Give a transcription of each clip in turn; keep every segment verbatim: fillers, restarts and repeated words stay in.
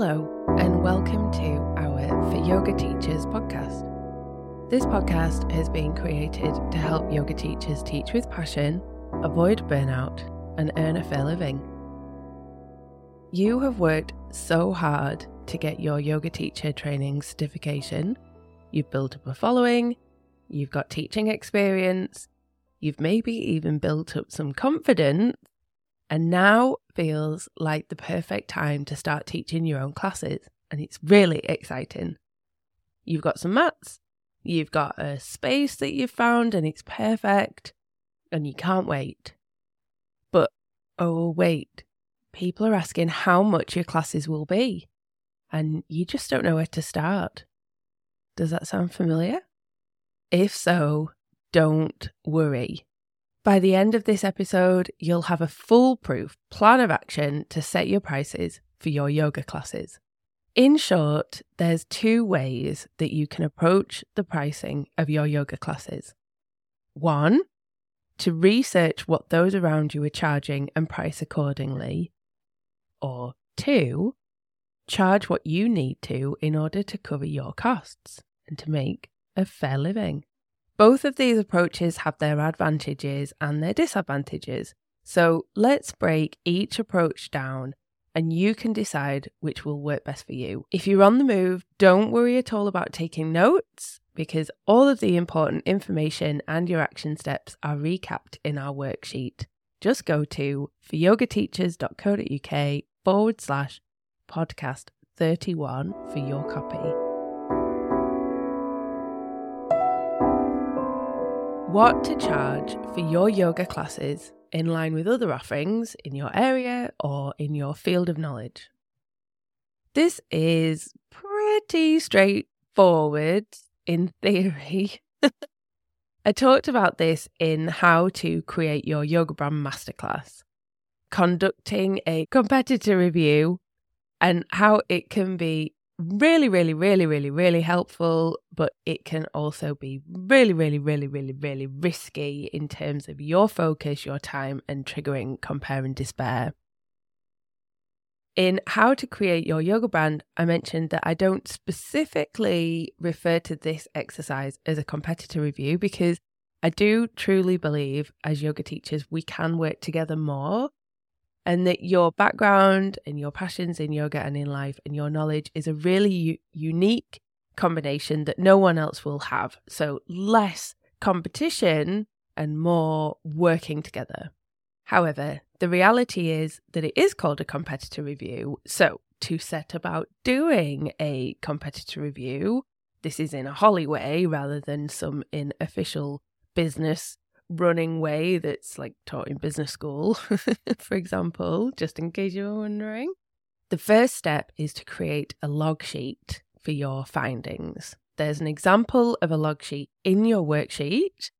Hello and welcome to our For Yoga Teachers podcast. This podcast has been created to help yoga teachers teach with passion, avoid burnout and earn a fair living. You have worked so hard to get your yoga teacher training certification, you've built up a following, you've got teaching experience, you've maybe even built up some confidence, and now feels like the perfect time to start teaching your own classes, and it's really exciting. You've got some mats, you've got a space that you've found and it's perfect, and you can't wait. But, oh wait, people are asking how much your classes will be, and you just don't know where to start. Does that sound familiar? If so, don't worry. By the end of this episode, you'll have a foolproof plan of action to set your prices for your yoga classes. In short, there's two ways that you can approach the pricing of your yoga classes. One, to research what those around you are charging and price accordingly. Or two, charge what you need to in order to cover your costs and to make a fair living. Both of these approaches have their advantages and their disadvantages, so let's break each approach down and you can decide which will work best for you. If you're on the move, don't worry at all about taking notes because all of the important information and your action steps are recapped in our worksheet. Just go to foryogateachers.co.uk forward slash podcast 31 for your copy. What to charge for your yoga classes in line with other offerings in your area or in your field of knowledge. This is pretty straightforward in theory. I talked about this in How to Create Your Yoga Brand Masterclass, conducting a competitor review and how it can be Really, really, really, really, really helpful, but it can also be really, really, really, really, really risky in terms of your focus, your time, and triggering compare and despair. In How to Create Your Yoga Brand, I mentioned that I don't specifically refer to this exercise as a competitor review because I do truly believe as yoga teachers we can work together more. And that your background and your passions in yoga and in life and your knowledge is a really u- unique combination that no one else will have. So less competition and more working together. However, the reality is that it is called a competitor review. So to set about doing a competitor review, this is in a Holly way rather than some unofficial business running way that's like taught in business school, for example, just in case you were wondering. The first step is to create a log sheet for your findings. There's an example of a log sheet in your worksheet,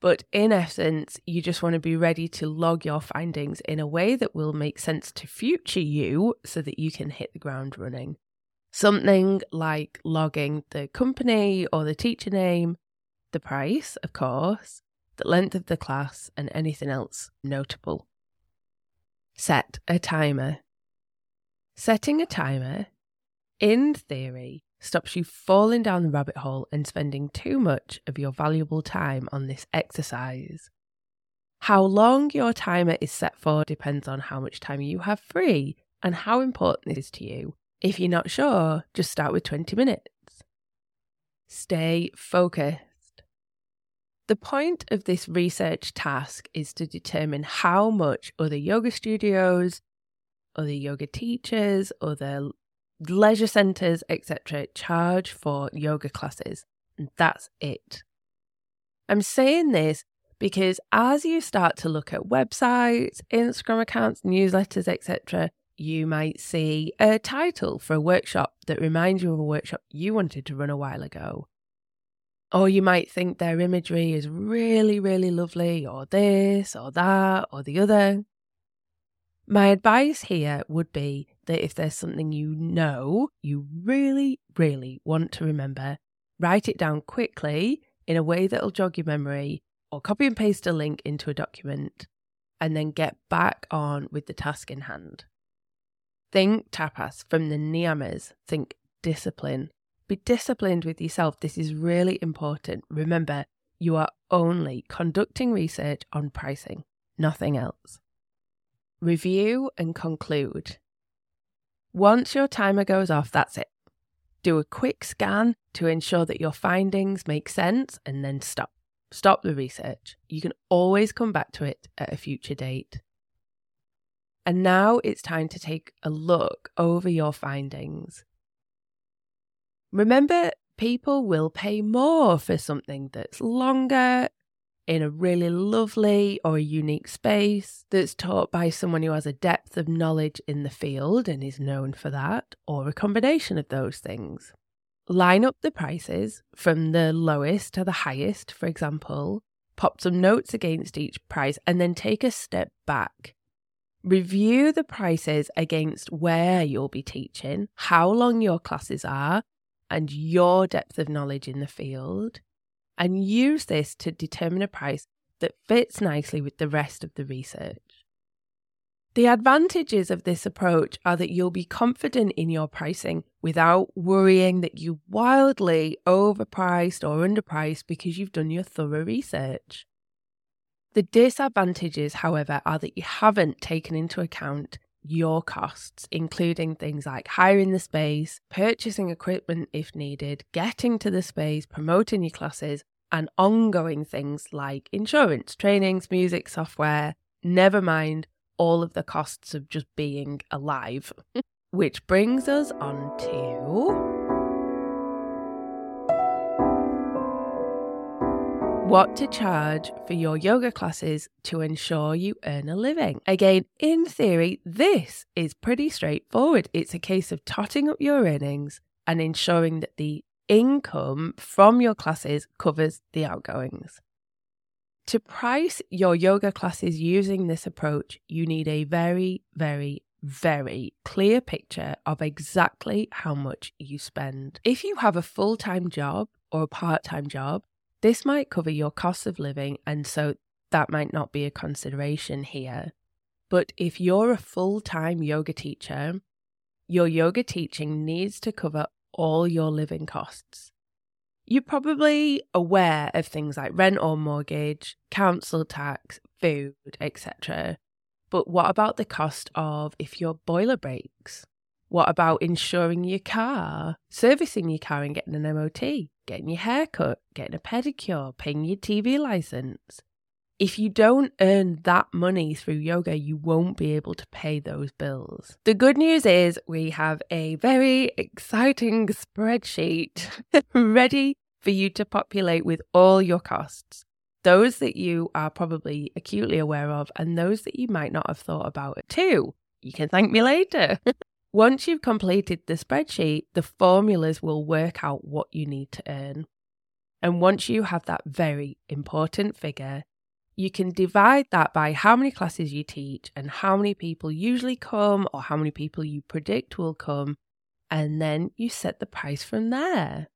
but in essence, you just want to be ready to log your findings in a way that will make sense to future you so that you can hit the ground running. Something like logging the company or the teacher name, the price, of course, the length of the class, and anything else notable. Set a timer. Setting a timer, in theory, stops you falling down the rabbit hole and spending too much of your valuable time on this exercise. How long your timer is set for depends on how much time you have free and how important it is to you. If you're not sure, just start with twenty minutes. Stay focused. The point of this research task is to determine how much other yoga studios, other yoga teachers, other leisure centres, et cetera charge for yoga classes. And that's it. I'm saying this because as you start to look at websites, Instagram accounts, newsletters, et cetera, you might see a title for a workshop that reminds you of a workshop you wanted to run a while ago. Or you might think their imagery is really, really lovely, or this, or that, or the other. My advice here would be that if there's something you know you really, really want to remember, write it down quickly in a way that'll jog your memory, or copy and paste a link into a document, and then get back on with the task in hand. Think tapas from the niyamas. Think discipline. Be disciplined with yourself. This is really important. Remember, you are only conducting research on pricing, nothing else. Review and conclude. Once your timer goes off, that's it. Do a quick scan to ensure that your findings make sense and then stop. Stop the research. You can always come back to it at a future date. And now it's time to take a look over your findings. Remember, people will pay more for something that's longer, in a really lovely or a unique space, that's taught by someone who has a depth of knowledge in the field and is known for that, or a combination of those things. Line up the prices from the lowest to the highest, for example. Pop some notes against each price and then take a step back. Review the prices against where you'll be teaching, how long your classes are, and your depth of knowledge in the field. And use this to determine a price that fits nicely with the rest of the research. The advantages of this approach are that you'll be confident in your pricing without worrying that you wildly overpriced or underpriced because you've done your thorough research. The disadvantages, however, are that you haven't taken into account your costs, including things like hiring the space, purchasing equipment if needed, getting to the space, promoting your classes, and ongoing things like insurance, trainings, music, software, never mind all of the costs of just being alive. Which brings us on to... what to charge for your yoga classes to ensure you earn a living. Again, in theory, this is pretty straightforward. It's a case of totting up your earnings and ensuring that the income from your classes covers the outgoings. To price your yoga classes using this approach, you need a very, very very clear picture of exactly how much you spend. If you have a full-time job or a part-time job, this might cover your cost of living, and so that might not be a consideration here. But if you're a full-time yoga teacher, your yoga teaching needs to cover all your living costs. You're probably aware of things like rent or mortgage, council tax, food, et cetera. But what about the cost of if your boiler breaks? What about insuring your car, servicing your car and getting an M O T, getting your haircut, getting a pedicure, paying your T V licence? If you don't earn that money through yoga, you won't be able to pay those bills. The good news is we have a very exciting spreadsheet ready for you to populate with all your costs. Those that you are probably acutely aware of and those that you might not have thought about too. You can thank me later. Once you've completed the spreadsheet, the formulas will work out what you need to earn. And once you have that very important figure, you can divide that by how many classes you teach and how many people usually come or how many people you predict will come, and then you set the price from there.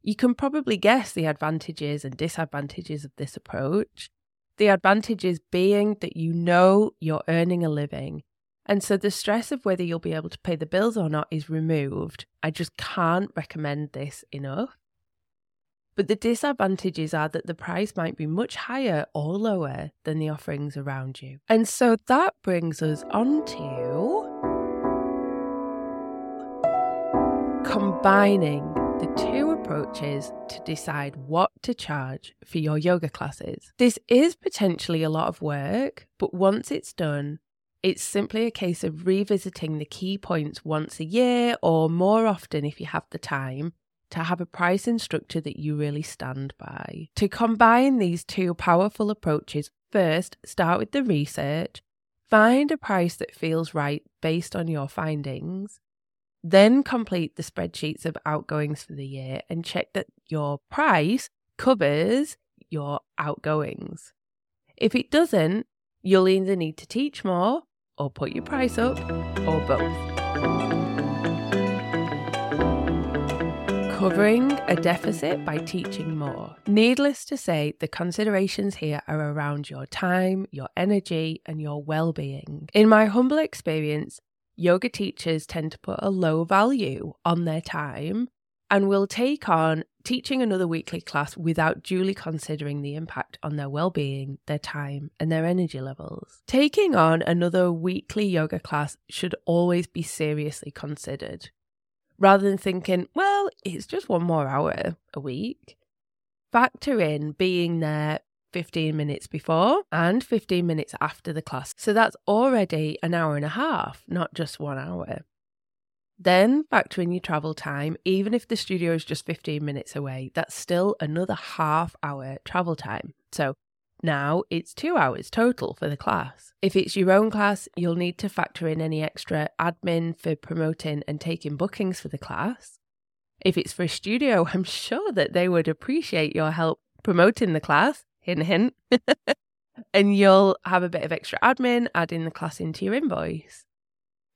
You can probably guess the advantages and disadvantages of this approach. The advantages being that you know you're earning a living. And so the stress of whether you'll be able to pay the bills or not is removed. I just can't recommend this enough. But the disadvantages are that the price might be much higher or lower than the offerings around you. And so that brings us on to combining the two approaches to decide what to charge for your yoga classes. This is potentially a lot of work, but once it's done, it's simply a case of revisiting the key points once a year or more often if you have the time to have a pricing structure that you really stand by. To combine these two powerful approaches, first start with the research, find a price that feels right based on your findings, then complete the spreadsheets of outgoings for the year and check that your price covers your outgoings. If it doesn't, you'll either need to teach more, or put your price up, or both. Covering a deficit by teaching more. Needless to say, the considerations here are around your time, your energy, and your well-being. In my humble experience, yoga teachers tend to put a low value on their time and will take on teaching another weekly class without duly considering the impact on their well-being, their time, and their energy levels. Taking on another weekly yoga class should always be seriously considered, rather than thinking, well, it's just one more hour a week. Factor in being there fifteen minutes before and fifteen minutes after the class. So that's already an hour and a half, not just one hour. Then factor in your travel time. Even if the studio is just fifteen minutes away, that's still another half hour travel time. So now it's two hours total for the class. If it's your own class, you'll need to factor in any extra admin for promoting and taking bookings for the class. If it's for a studio, I'm sure that they would appreciate your help promoting the class. Hint, hint. And you'll have a bit of extra admin, adding the class into your invoice.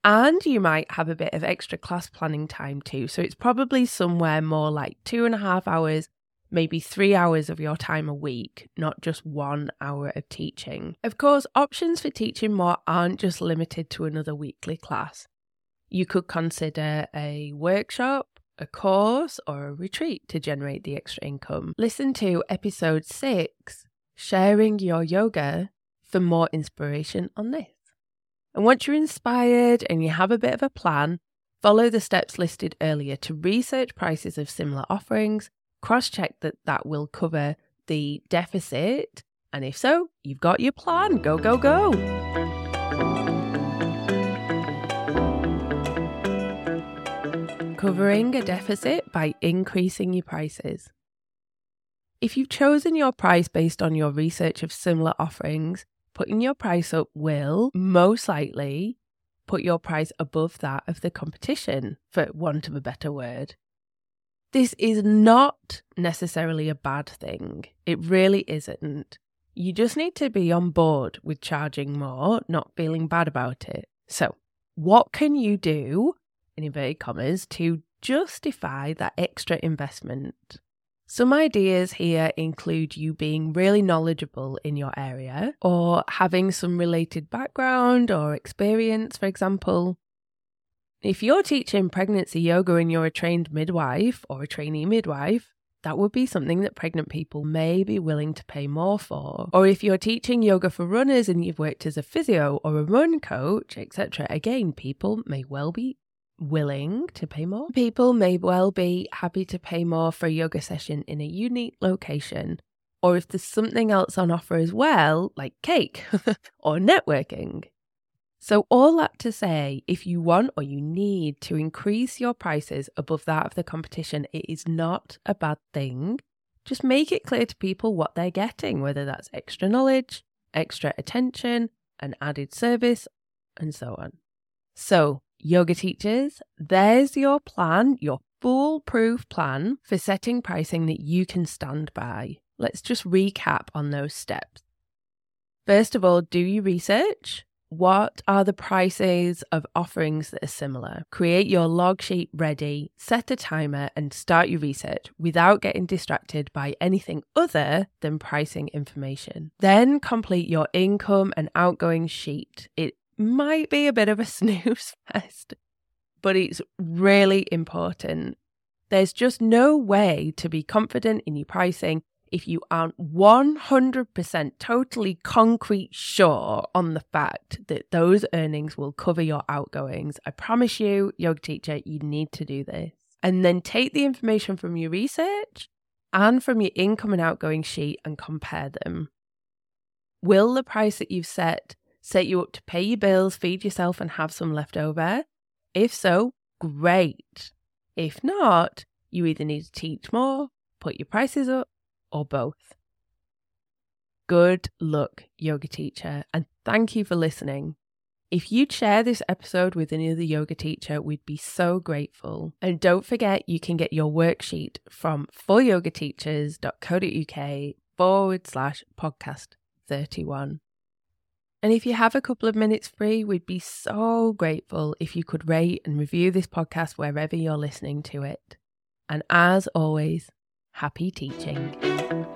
And you might have a bit of extra class planning time too. So it's probably somewhere more like two and a half hours, maybe three hours of your time a week, not just one hour of teaching. Of course, options for teaching more aren't just limited to another weekly class. You could consider a workshop, a course, or a retreat to generate the extra income. Listen to episode six, Sharing Your Yoga, for more inspiration on this. And once you're inspired and you have a bit of a plan, follow the steps listed earlier to research prices of similar offerings, cross-check that that will cover the deficit, and if so, you've got your plan. Go, go, go! Covering a deficit by increasing your prices. If you've chosen your price based on your research of similar offerings, putting your price up will most likely put your price above that of the competition, for want of a better word. This is not necessarily a bad thing. It really isn't. You just need to be on board with charging more, not feeling bad about it. So, what can you do, in inverted commas, to justify that extra investment? Some ideas here include you being really knowledgeable in your area, or having some related background or experience, for example. If you're teaching pregnancy yoga and you're a trained midwife or a trainee midwife, that would be something that pregnant people may be willing to pay more for. Or if you're teaching yoga for runners and you've worked as a physio or a run coach, et cetera, again, people may well be willing to pay more. People may well be happy to pay more for a yoga session in a unique location, or if there's something else on offer as well, like cake or networking. So all that to say, if you want or you need to increase your prices above that of the competition, it is not a bad thing. Just make it clear to people what they're getting, whether that's extra knowledge, extra attention, an added service, and so on. So, yoga teachers, there's your plan, your foolproof plan for setting pricing that you can stand by. Let's just recap on those steps. First of all, do your research. What are the prices of offerings that are similar? Create your log sheet ready, set a timer, and start your research without getting distracted by anything other than pricing information. Then complete your income and outgoing sheet. It might be a bit of a snooze fest, but it's really important. There's just no way to be confident in your pricing if you aren't one hundred percent totally concrete sure on the fact that those earnings will cover your outgoings. I promise you, yoga teacher, you need to do this. And then take the information from your research and from your income and outgoing sheet and compare them. Will the price that you've set set you up to pay your bills, feed yourself, and have some left over? If so, great. If not, you either need to teach more, put your prices up, or both. Good luck, yoga teacher, and thank you for listening. If you'd share this episode with another yoga teacher, we'd be so grateful. And don't forget, you can get your worksheet from foryogateachers.co.uk forward slash podcast 31. And if you have a couple of minutes free, we'd be so grateful if you could rate and review this podcast wherever you're listening to it. And as always, happy teaching.